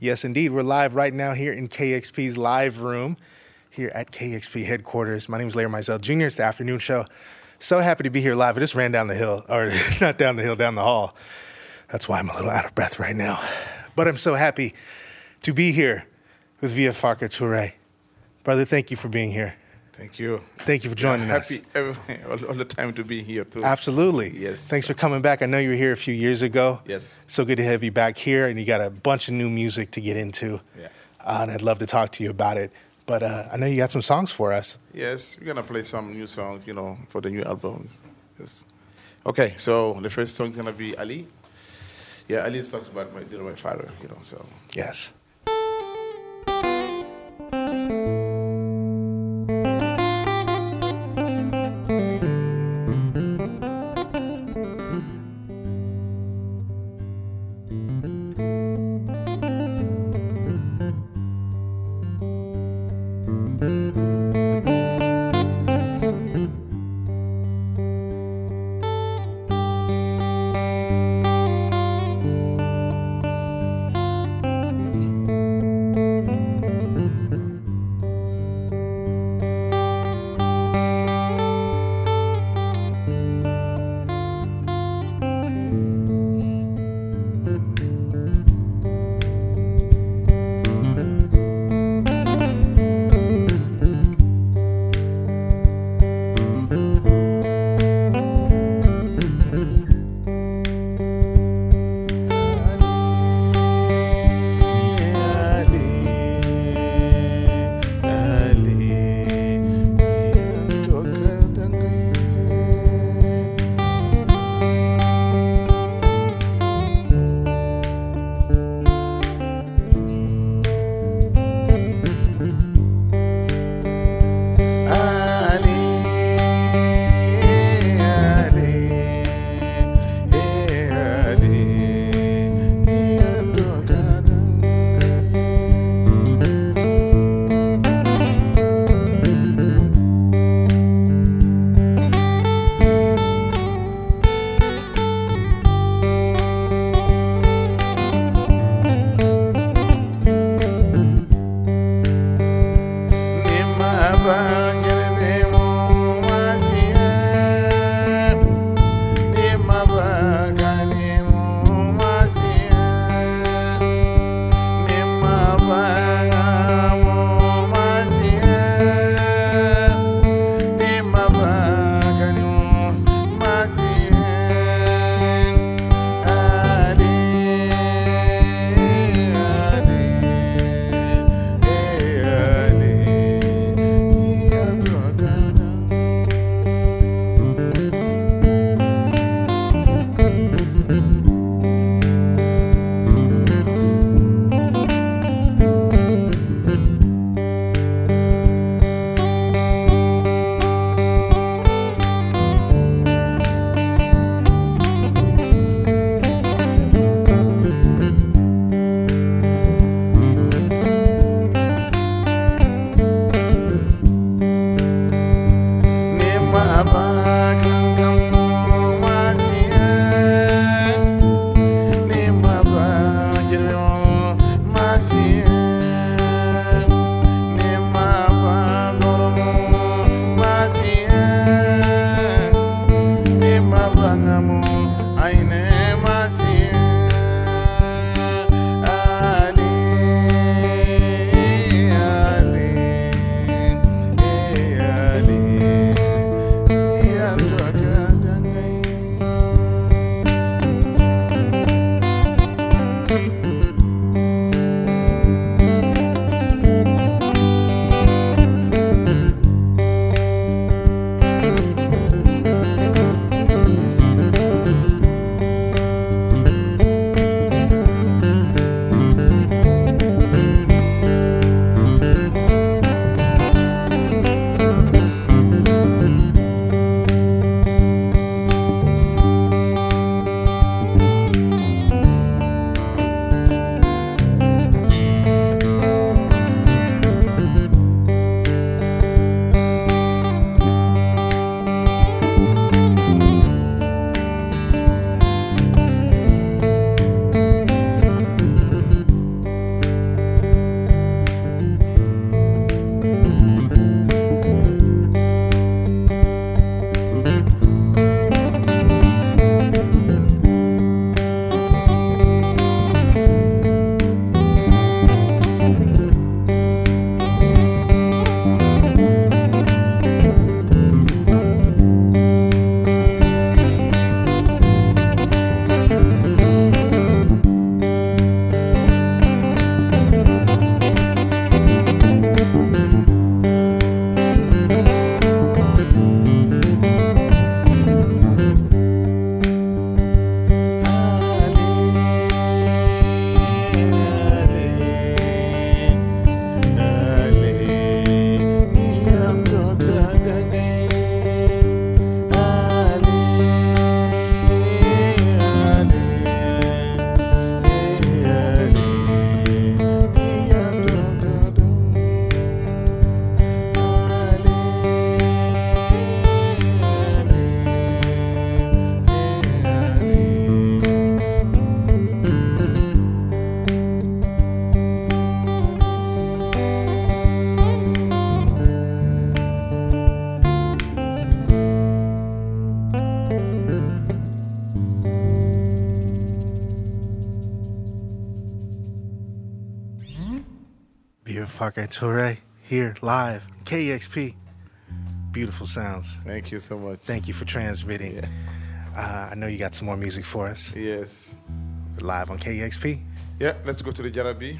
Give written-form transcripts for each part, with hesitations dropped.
Yes, indeed. We're live right now here in KXP's live room here at KXP headquarters. My name is Larry Mizell Jr. It's the afternoon show. So happy to be here live. I just ran down the hill, or not down the hill, down the hall. That's why I'm a little out of breath right now. But I'm so happy to be here with Vieux Farka Touré. Brother, thank you for being here. Thank you. Thank you for joining us. Happy all the time to be here, too. Absolutely. Yes. Thanks for coming back. I know you were here a few years ago. Yes. So good to have you back here, and you got a bunch of new music to get into. Yeah. And I'd love to talk to you about it. But I know you got some songs for us. Yes, we're going to play some new songs, you know, for the new albums. Yes. Okay, so the first song is going to be Ali. Yeah, Ali talks about my father, you know, so. Yes. Vieux Farka Touré here live, KXP. Beautiful sounds. Thank you so much. Thank you for transmitting. Yeah. I know you got some more music for us. Yes. We're live on KXP. Yeah, let's go to the Jarabi.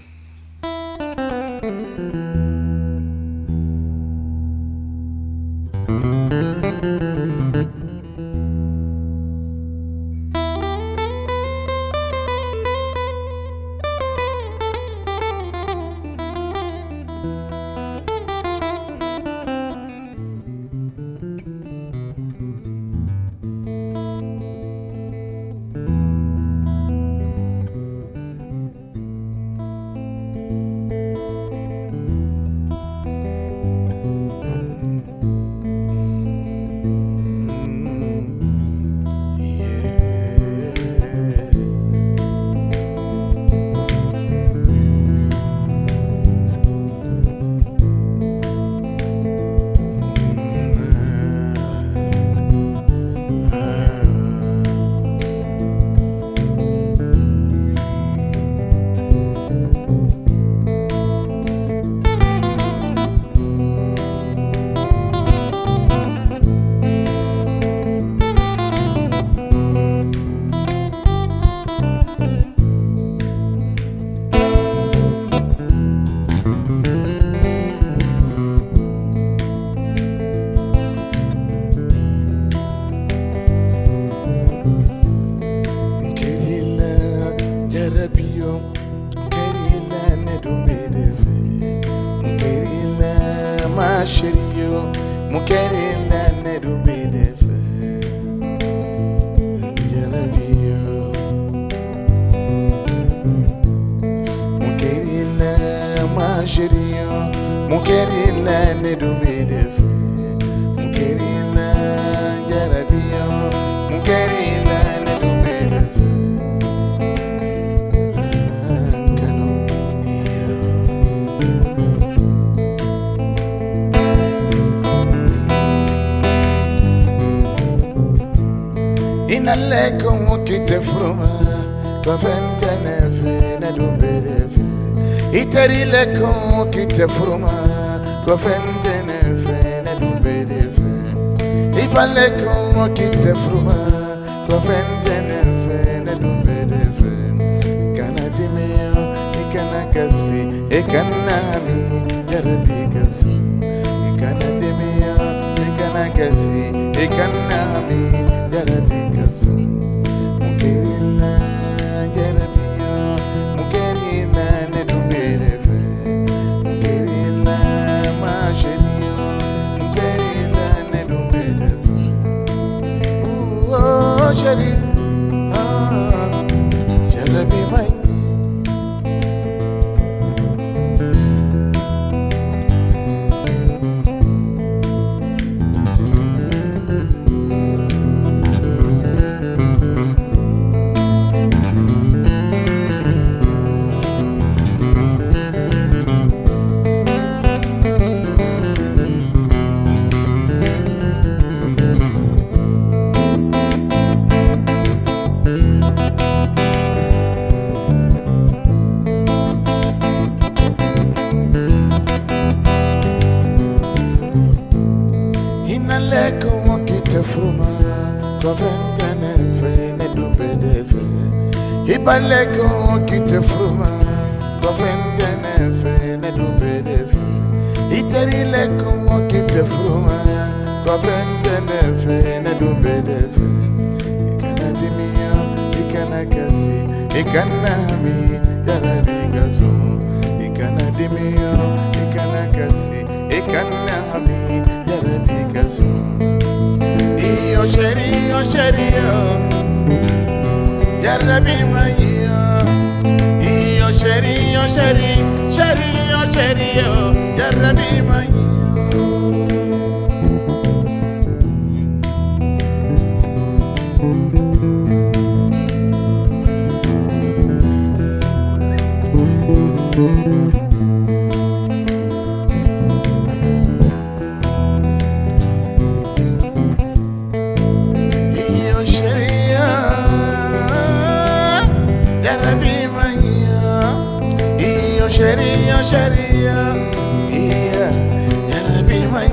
Yo oh chérie, yeah, yeah, be my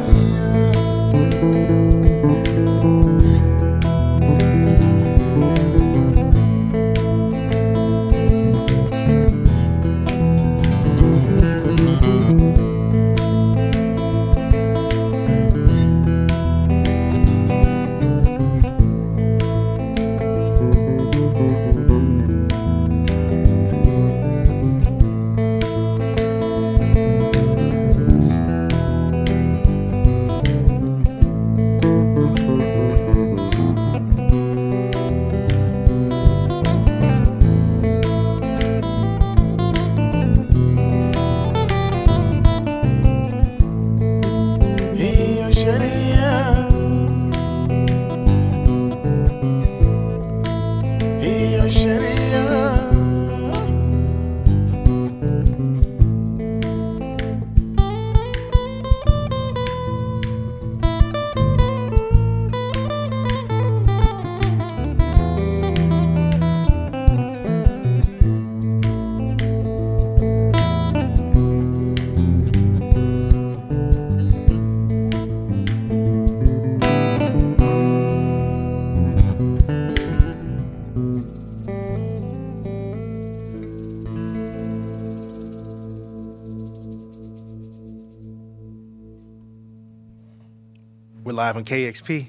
live on KXP,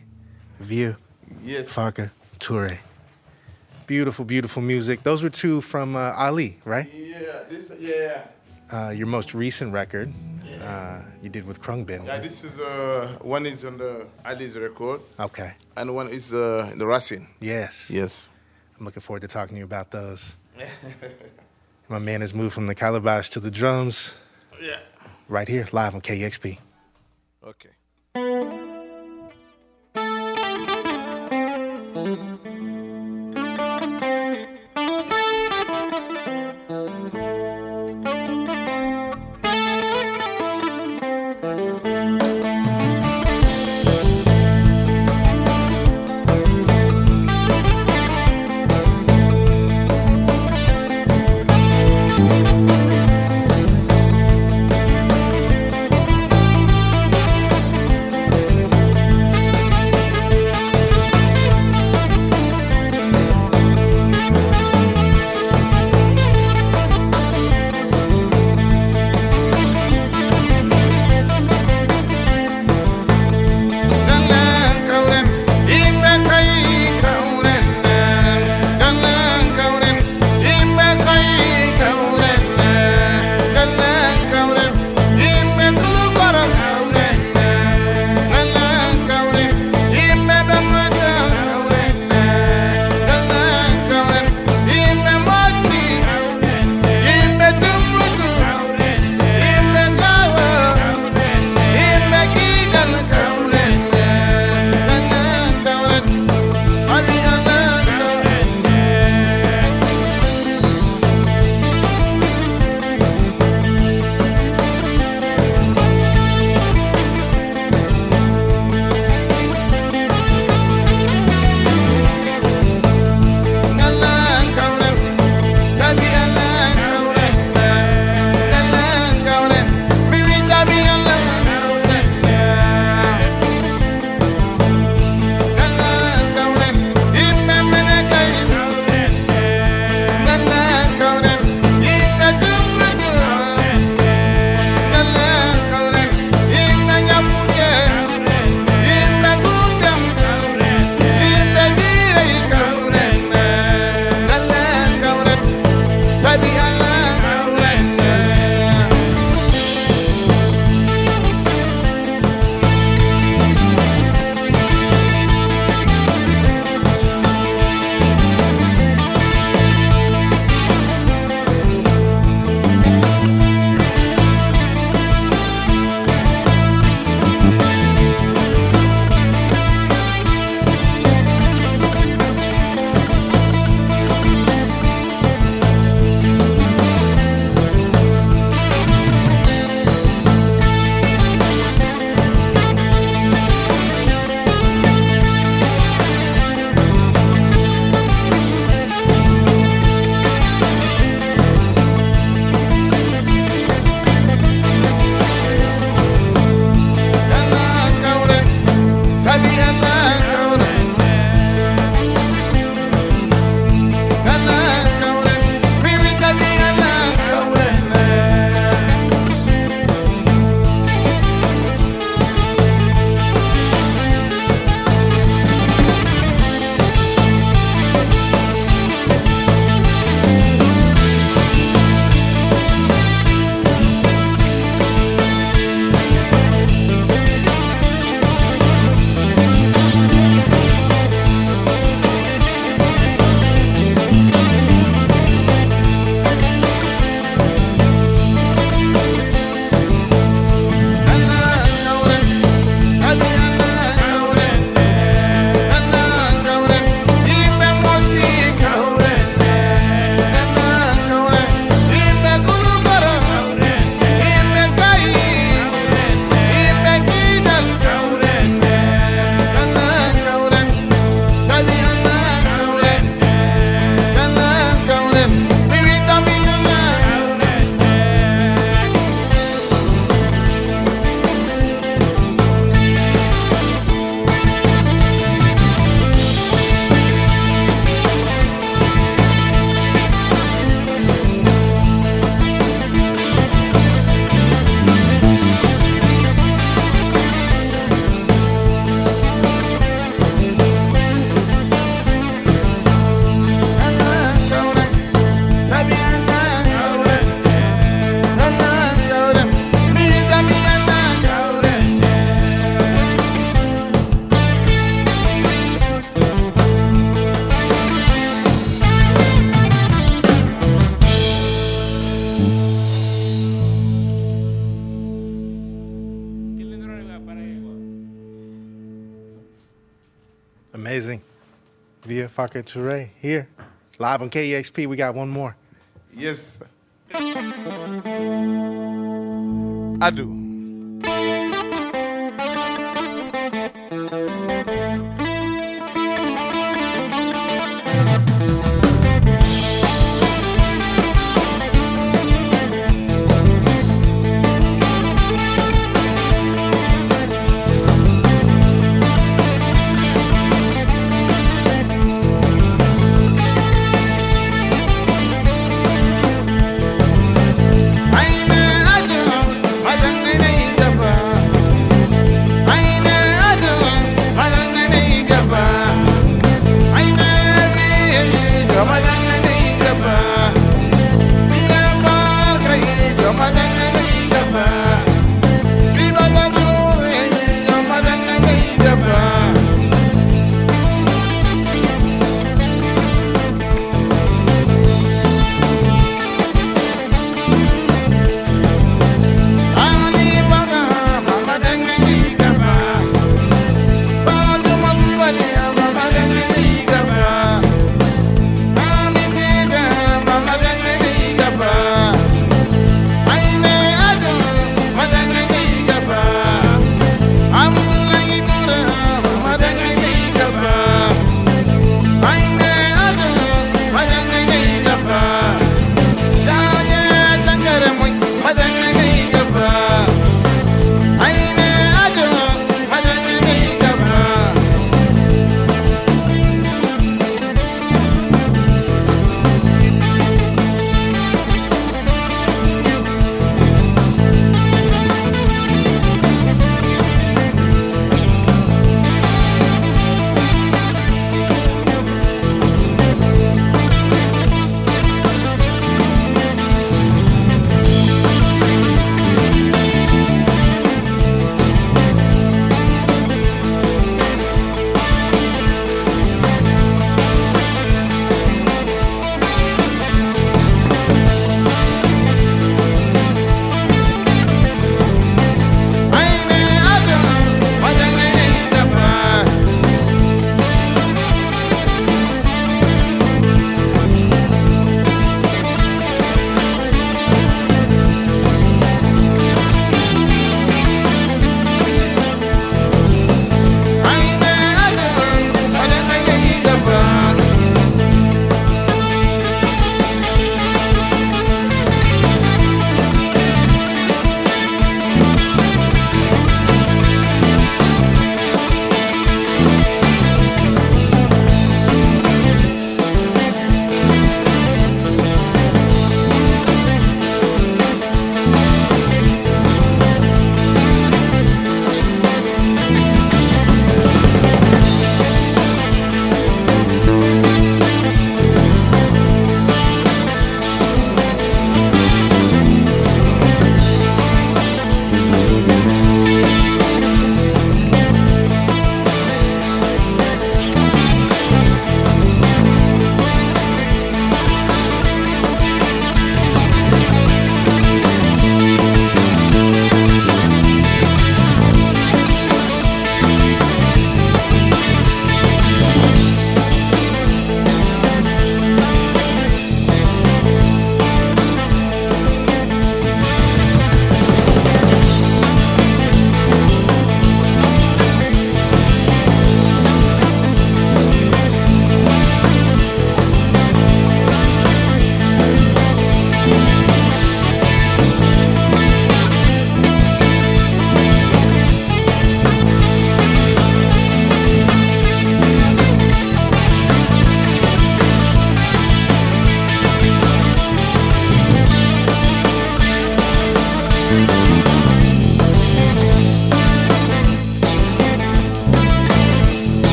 Vieux Farka Touré. Beautiful, beautiful music. Those were two from Ali, right? Yeah, your most recent record you did with Khruangbin. Yeah, right? This is one is on the Ali's record. Okay. And one is the Racine. Yes. Yes. I'm looking forward to talking to you about those. My man has moved from the calabash to the drums. Yeah. Right here, live on KXP. Okay. amazing. Vieux Farka Touré here, live on KEXP. We got one more. Yes. I do.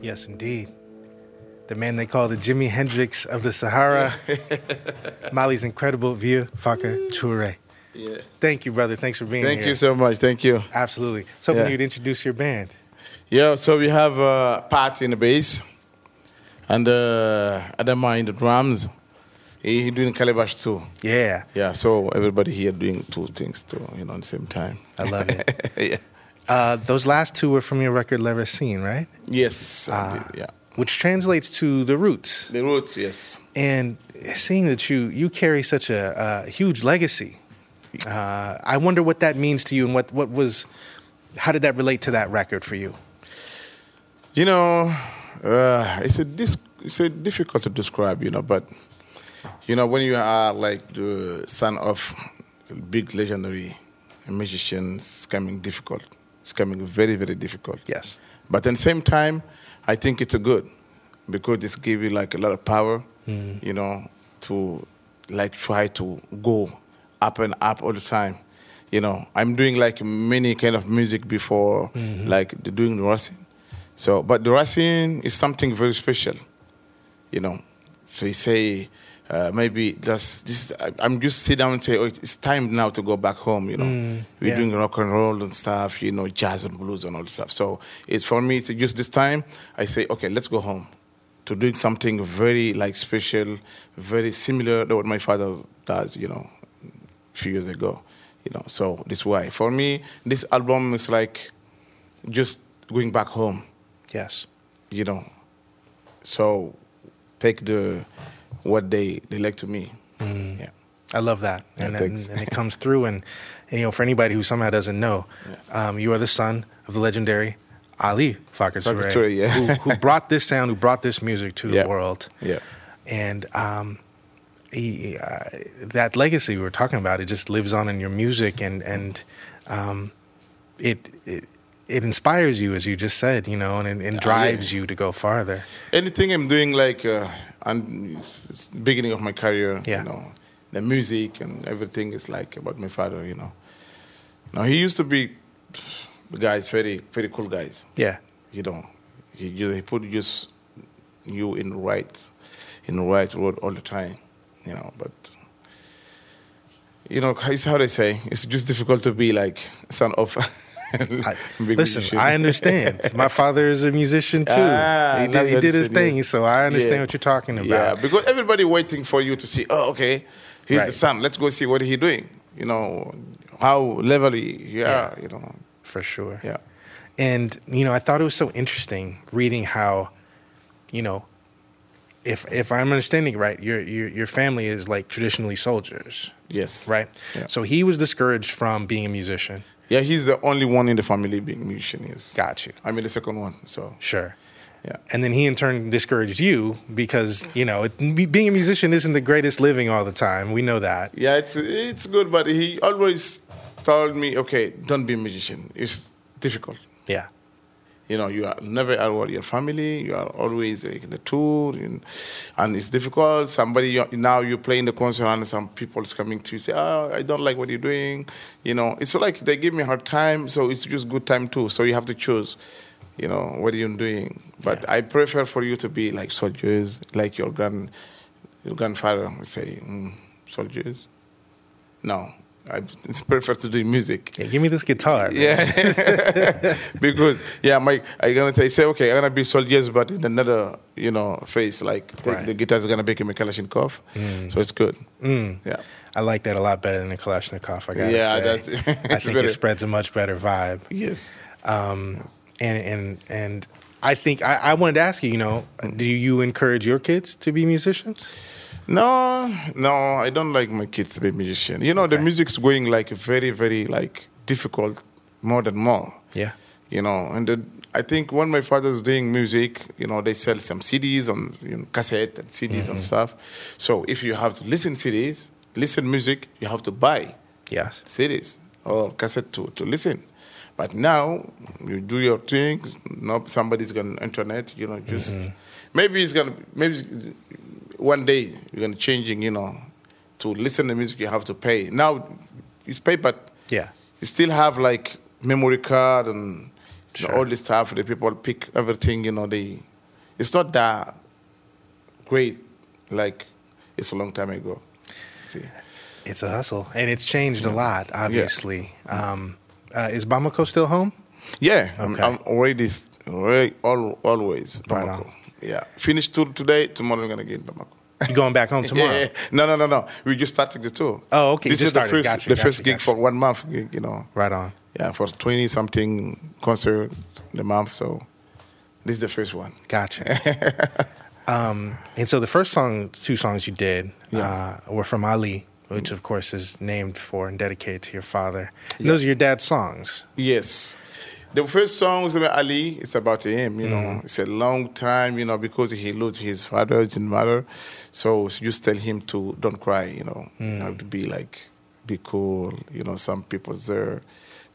Yes, indeed. The man they call the Jimi Hendrix of the Sahara, Mali's incredible Vieux Farka Touré. Yeah. Thank you, brother. Thanks for being here. Thank you so much. Thank you. Absolutely. So, when you'd introduce your band. Yeah, so we have Pat in the bass, And other man, the drums, he doing calabash too. Yeah. Yeah, so everybody here doing two things too, you know, at the same time. I love it. Yeah. Those last two were from your record, Les Racines, right? Yes. Yeah. Which translates to The Roots. The Roots, yes. And seeing that you carry such a huge legacy, I wonder what that means to you and how did that relate to that record for you? You know, it's difficult to describe, you know, but, you know, when you are like the son of big legendary musicians, it's coming very, very difficult. Yes. But at the same time, I think it's a good, because it's give you like a lot of power, you know, to like try to go up and up all the time. You know, I'm doing like many kind of music before, like doing the Racine. So, but the Racine is something very special, you know. So you say, maybe I'm just sit down and say, oh, it's time now to go back home, you know. We're doing rock and roll and stuff, you know, jazz and blues and all stuff. So it's for me, it's just this time, I say, okay, let's go home to doing something very like special, very similar to what my father does, you know, a few years ago, you know. So this why. For me, this album is like just going back home. Yes. You know, so take what they like to me. Yeah. I love that. And it comes through. And, you know, for anybody who somehow doesn't know, you are the son of the legendary Ali Farka Touré, yeah. who brought this sound, who brought this music to the world. Yeah. And that legacy we were talking about, it just lives on in your music. And it inspires you, as you just said, you know, and drives you to go farther. Anything I'm doing, like... it's the beginning of my career, you know, the music and everything is like about my father, you know. Now, he used to be guys, very, very cool guys. Yeah. You know, he put just you in the right road all the time, you know. But, you know, it's how they say, it's just difficult to be like son of... Listen, I understand. My father is a musician too. He did his thing, so I understand what you're talking about. Yeah, because everybody waiting for you to see. Oh, okay, he's the son. Let's go see what he's doing. You know how level he are. You know, for sure. Yeah, and you know, I thought it was so interesting reading how, you know, if I'm understanding right, your family is like traditionally soldiers. Yes. Right. Yeah. So he was discouraged from being a musician. Yeah, he's the only one in the family being a musician. Yes. Got you. I'm the second one, so. Sure. Yeah. And then he, in turn, discouraged you because, you know, being a musician isn't the greatest living all the time. We know that. Yeah, it's good, but he always told me, okay, don't be a musician. It's difficult. Yeah. You know, you are never around your family. You are always in the tour, and it's difficult. Now you're playing the concert, and some people's coming to you say, "Oh, I don't like what you're doing." You know, it's like they give me a hard time, so it's just good time too. So you have to choose, you know, what you're doing. But I prefer for you to be like soldiers, like your grandfather would say, soldiers. No. It's perfect to do music. Yeah, give me this guitar. Man. Yeah, because I'm gonna say okay, I'm gonna be soldiers, but in another, you know, phase, like the guitar is gonna become a Kalashnikov. So it's good. Yeah, I like that a lot better than a Kalashnikov. I gotta say, I think it spreads a much better vibe. Yes. And I think I wanted to ask you, you know, do you encourage your kids to be musicians? No, I don't like my kids to be musicians. You know, the music's going like very, very like difficult, more than more. Yeah. You know, and I think when my father's doing music, you know, they sell some CDs on cassette and CDs and stuff. So if you have to listen CDs, listen music, you have to buy CDs or cassette to listen. But now you do your thing. No, somebody's gonna internet. You know, just maybe one day you're gonna changing, you know, to listen to music you have to pay. Now it's pay, but you still have like memory card and all this stuff. The people pick everything, you know. It's not that great like it's a long time ago. See, it's a hustle, and it's changed a lot, obviously. Yeah. Is Bamako still home? Yeah, okay. I'm always Bamako. Right on. Yeah. Finish tour today. Tomorrow we're gonna get in Bamako. You're going back home tomorrow? Yeah. No. We just started the tour. Oh, okay. This is the first, gig for 1 month. You know. Right on. Yeah, for 20-something concert in a month. So this is the first one. Gotcha. And so the first song, 2 songs you did were from Ali, which of course is named for and dedicated to your father. And those are your dad's songs. Yes. The first song was about Ali. It's about him, you know. It's a long time, you know, because he lost his father, his mother. So you just tell him to don't cry, you know. You have to be like, be cool. You know, some people there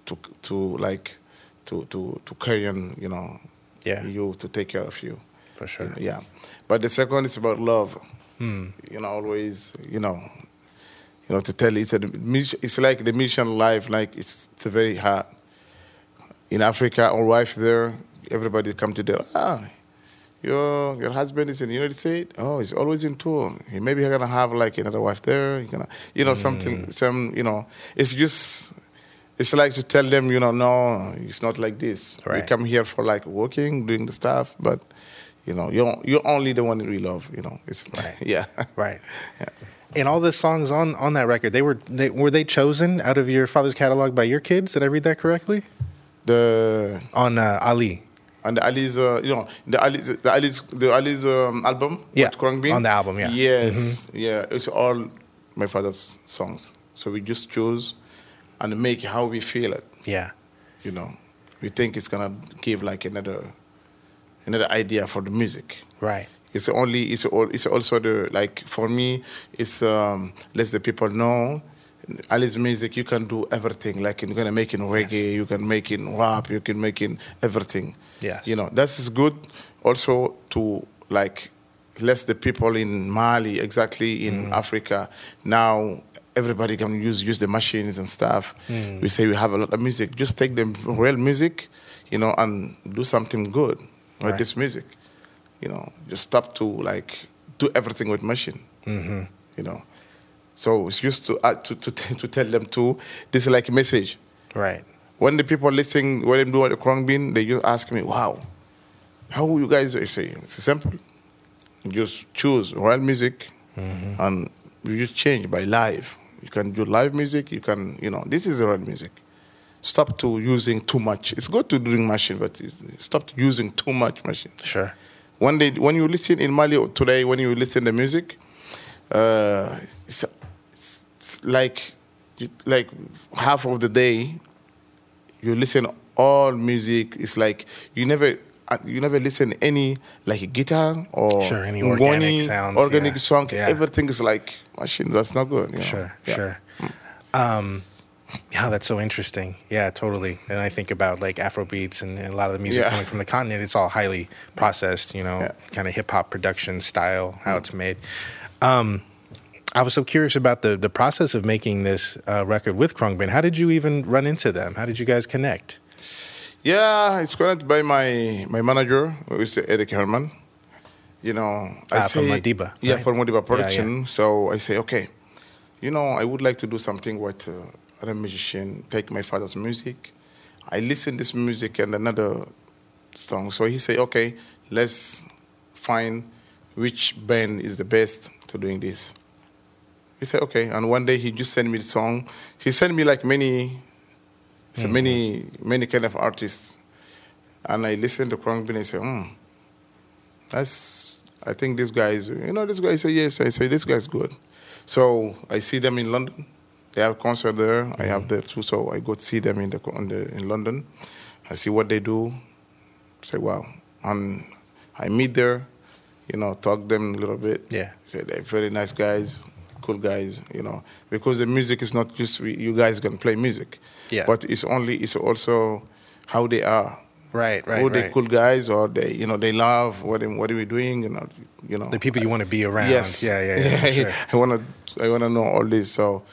to carry on, you know, you to take care of you. For sure. You know, yeah. But the second is about love. You know, always, you know, to tell it's like the mission life, like it's very hard. In Africa, our wife there, everybody come to them. Your husband is in the United States. Oh, he's always in tour. He maybe gonna have like another wife there. It's just, it's like to tell them, you know, no, it's not like this. Right. We come here for like working, doing the stuff, but you know, you're only the one that we love. You know, it's right. Yeah, right. Yeah. And all the songs on that record, were they chosen out of your father's catalog by your kids? Did I read that correctly? On Ali. On the Ali's, the Ali's album? Yeah, Khruangbin? On the album, yeah. Yes, yeah. It's all my father's songs. So we just choose and make how we feel it. Yeah. You know, we think it's going to give like another idea for the music. Right. It's also, for me, let the people know Ali's music, you can do everything. Like, you're going to make in reggae, you can make in rap, you can make in everything. Yes. You know, that is good also to, like, let the people in Mali, exactly in Africa, now everybody can use the machines and stuff. We say we have a lot of music. Just take the real music, you know, and do something good with this music. You know, just stop to, like, do everything with machine, you know. So it's used to tell them to, this is like a message. Right. When the people listening, when they do the Khruangbin, they just ask me, wow, how you guys say? It's simple. You just choose real music and you just change by live. You can do live music, you can, you know, this is real music. Stop to using too much. It's good to doing machine, but stop using too much machine. Sure. When you listen in Mali today, when you listen to music, it's like half of the day, you listen all music. It's like you never listen any like guitar or any organic sounds, organic song. Yeah. Everything is like machine. That's not good. You know? Sure. Yeah, that's so interesting. Yeah, totally. And I think about like Afrobeats and a lot of the music coming from the continent. It's all highly processed. You know, kind of hip hop production style, how it's made. I was so curious about the process of making this record with Khruangbin. How did you even run into them? How did you guys connect? Yeah, it's connected by my manager, who is Eric Herman. You know, from Modiba. Right? Yeah, from Modiba Production. Yeah, yeah. So I say, okay, you know, I would like to do something with other musician, take my father's music. I listen this music and another song. So he say, okay, let's find which band is the best to doing this. He said, okay. And one day he just sent me the song. He sent me like many kind of artists. And I listened to Khruangbin and I said, I think this guy is, you know, this guy. I said, yes. I said, this guy's good. So I see them in London. They have a concert there. I have there too. So I go to see them in London. I see what they do. I say, wow. And I meet there, you know, talk them a little bit. Yeah. I said, they're very nice guys. Cool guys, you know, because the music is not just you guys can play music, but it's also how they are, right. Or they cool guys, or they, you know, they love what are we doing, you know, the people you want to be around. Yes, yeah. Sure. I wanna know all this. So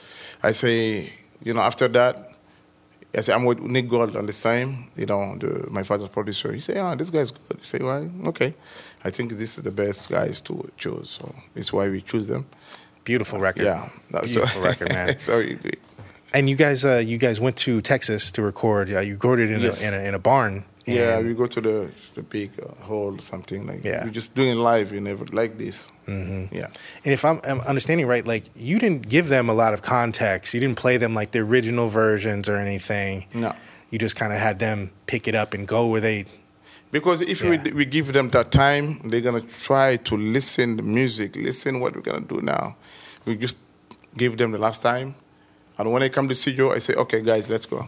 I say, you know, after that, I say I'm with Nick Gold on the time, you know, my father's producer. He say, this guy's good. I say, why? Okay, I think this is the best guys to choose. So it's why we choose them. Beautiful record. Yeah. Beautiful record, man. Sorry. And you guys went to Texas to record. You recorded in a barn Yeah, we go to the big hall, something like. Yeah. We're just doing live, you never like this. Mm-hmm. Yeah. And if I'm understanding right, like you didn't give them a lot of context. You didn't play them like the original versions or anything. No. You just kind of had them pick it up and go where they. Because if we give them that time, they're gonna try to listen to music, listen what we're gonna do now. We just give them the last time, and when I come to see you, I say, okay, guys, let's go.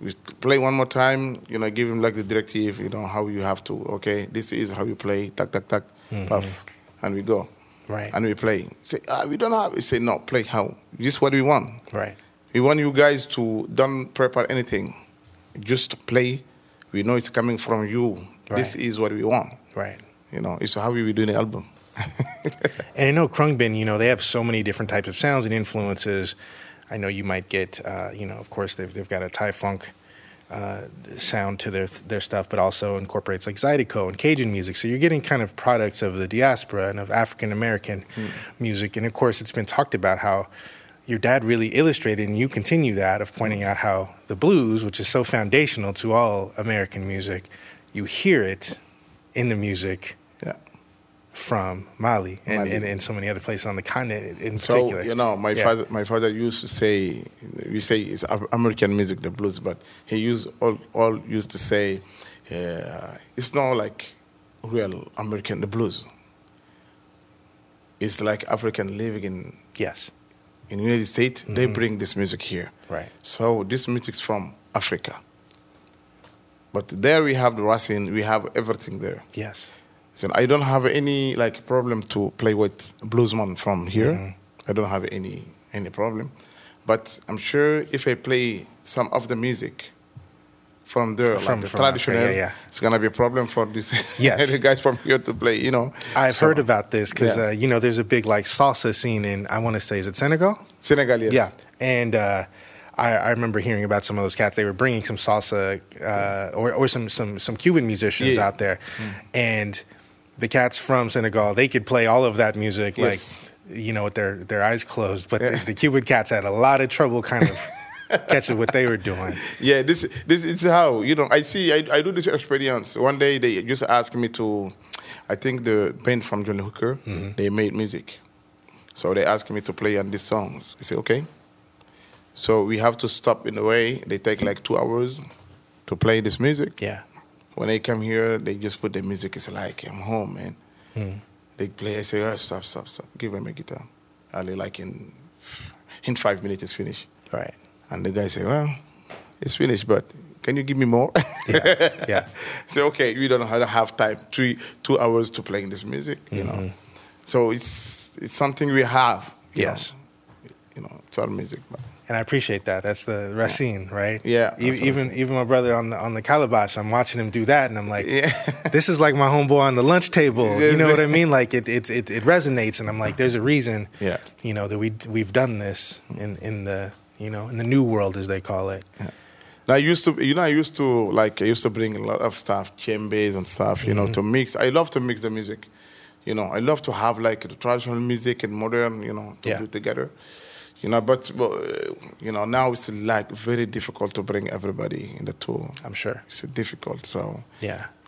We play one more time, you know, give him like the directive, you know, how you have to, okay, this is how you play, tack, tack, tack, mm-hmm. puff, and we go. Right. And we play. Say, we don't have, we say, no, play how? This is what we want. Right. We want you guys to don't prepare anything. Just play. We know it's coming from you. Right. This is what we want. Right. You know, it's how we will do the album. And I know Khruangbin, you know, they have so many different types of sounds and influences. I know you might get, you know, of course, they've got a Thai funk sound to their stuff, but also incorporates like Zydeco and Cajun music. So you're getting kind of products of the diaspora and of African-American music. And, of course, it's been talked about how your dad really illustrated, and you continue that, of pointing out how the blues, which is so foundational to all American music, you hear it in the music from Mali and so many other places on the continent in particular. So, you know, my father used to say, we say it's American music, the blues, but he used to say, it's not like real American, the blues. It's like African living in the United States, mm-hmm. they bring this music here. Right. So this music's from Africa. But there we have the Racine, we have everything there. Yes. So I don't have any like problem to play with bluesman from here. Mm-hmm. I don't have any problem, but I'm sure if I play some of the music from there, from, like the traditional, Africa, it's gonna be a problem for these guys from here to play. You know, I've heard about this because you know there's a big like salsa scene in I want to say is it Senegal? Senegal, yes. Yeah, and. I remember hearing about some of those cats. They were bringing some salsa or some Cuban musicians out there, and the cats from Senegal, they could play all of that music, like, you know, with their eyes closed. But the Cuban cats had a lot of trouble kind of catching what they were doing. Yeah, this is how, you know, I do this experience. One day they just asked me to, I think the band from Johnny Hooker, mm-hmm. they made music. So they asked me to play on these songs. I said, okay. So we have to stop in a way. They take like 2 hours to play this music. Yeah. When they come here, they just put the music. It's like, I'm home, man. Mm. They play. I say, oh, stop. Give me my guitar. And they like in 5 minutes, it's finished. Right. And the guy say, well, it's finished, but can you give me more? Yeah. Say, okay, we don't have time. 2 hours to playing this music, you mm-hmm. know. So it's something we have. Yes. You know, it's our music, but. And I appreciate that. That's the Racine, right? Yeah. Even my brother on the calabash, I'm watching him do that, and I'm like, this is like my homeboy on the lunch table. You know what I mean? Like it resonates, and I'm like, there's a reason, you know, that we've done this in the new world as they call it. Yeah. Now, I used to bring a lot of stuff, djembes and stuff, you mm-hmm. know, to mix. I love to mix the music. You know, I love to have like the traditional music and modern, you know, to do together. You know, but, you know, now it's like very difficult to bring everybody in the tour. I'm sure. It's difficult. So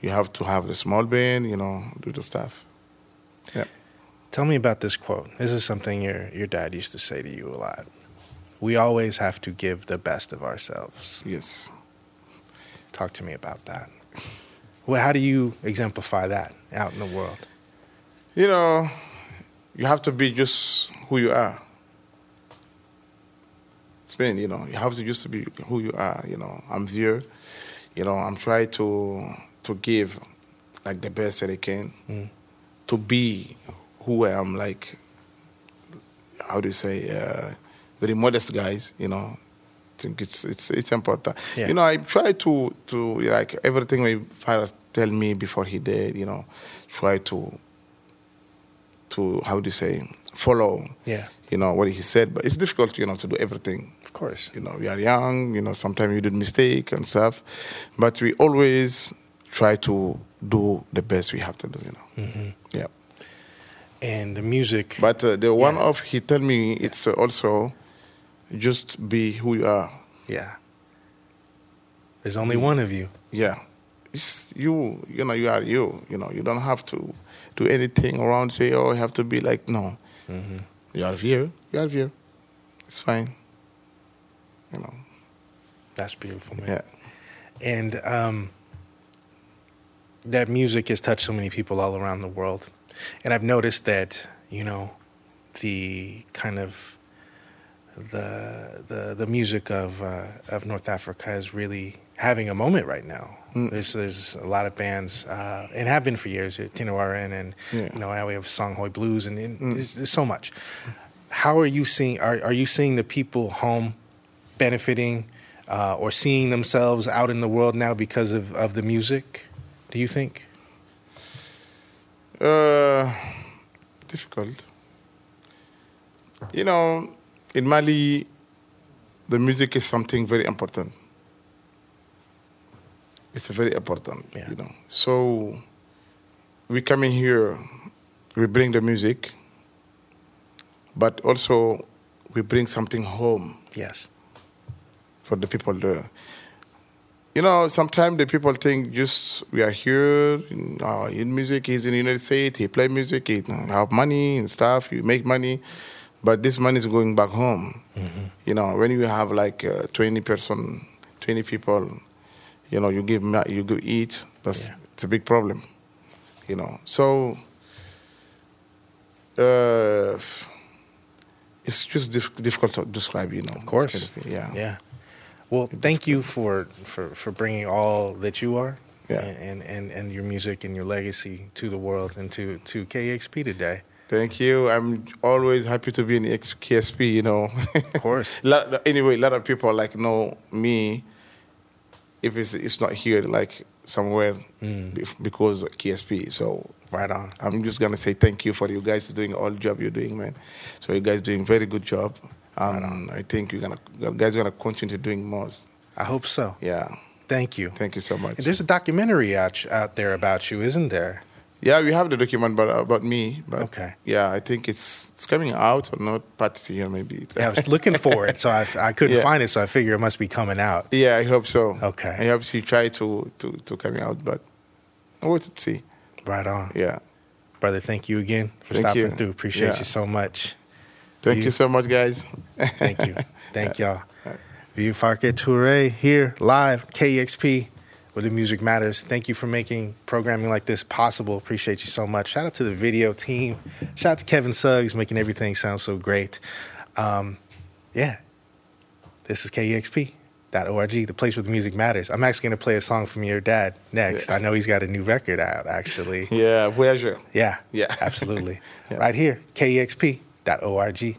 you have to have the small band, you know, do the stuff. Yeah. Tell me about this quote. This is something your dad used to say to you a lot. We always have to give the best of ourselves. Yes. Talk to me about that. Well, how do you exemplify that out in the world? You know, you have to be just who you are. You know, you have to just be who you are. You know, I'm Vieux. You know, I'm trying to give like the best that I can to be who I am. Like, how do you say? Very modest guys. You know, I think it's important. Yeah. You know, I try to like everything my father tell me before he did. You know, try to how do you say? Follow. Yeah. You know, what he said, but it's difficult, you know, to do everything. Of course. You know, we are young, you know, sometimes you do mistakes and stuff, but we always try to do the best we have to do, you know. Mm-hmm. Yeah. And the music. But the one of, he tell me, it's also just be who you are. Yeah. There's only one of you. Yeah. It's you, you are you. You know, you don't have to do anything around, say, oh, you have to be like, no. Mm-hmm. You are Vieux. You are Vieux. It's fine. You know. That's beautiful, man. Yeah. And that music has touched so many people all around the world. And I've noticed that, you know, the kind of the music of North Africa is really having a moment right now. Mm. There's a lot of bands, and have been for years, Tinariwen and, yeah. you know, now we have Songhoy Blues, and there's so much. How are you seeing, are you seeing the people home benefiting or seeing themselves out in the world now because of the music, do you think? Difficult. You know, in Mali, the music is something very important. It's very important, yeah. you know. So we come in here, we bring the music, but also we bring something home. Yes. For the people there. You know, sometimes the people think just we are here in music. He's in the United States. He play music. He have money and stuff. You make money, but this money is going back home. Mm-hmm. You know, when you have like 20 people, you know, you give eat. That's it's a big problem. You know, so it's just difficult to describe. You know, of course, kind of thing, yeah. Well, thank you for bringing all that you are and your music and your legacy to the world and to KXP today. Thank you. I'm always happy to be in KXP, you know. Of course. Anyway, a lot of people, like, know me if it's not here, like, somewhere because of KXP. So right on. I'm just going to say thank you for you guys doing all the job you're doing, man. So you guys doing very good job. And I think you guys are gonna continue doing more. I hope so. Yeah. Thank you. Thank you so much. And there's a documentary out there about you, isn't there? Yeah, we have the document about me. But okay. Yeah, I think it's coming out or not, but you know, maybe. Yeah, I was looking for it, so I couldn't find it, so I figure it must be coming out. Yeah, I hope so. Okay. I hope she try to come out, but we'll see. Right on. Yeah. Brother, thank you again for stopping through. Appreciate you so much. Thank you so much, guys. Thank you. Thank y'all. Vieux Farka Touré here, live, KEXP, where the music matters. Thank you for making programming like this possible. Appreciate you so much. Shout out to the video team. Shout out to Kevin Suggs, making everything sound so great. This is KEXP.org, the place where the music matters. I'm actually going to play a song from your dad next. I know he's got a new record out, actually. Yeah, pleasure. Yeah, absolutely. Right here, KEXP.org.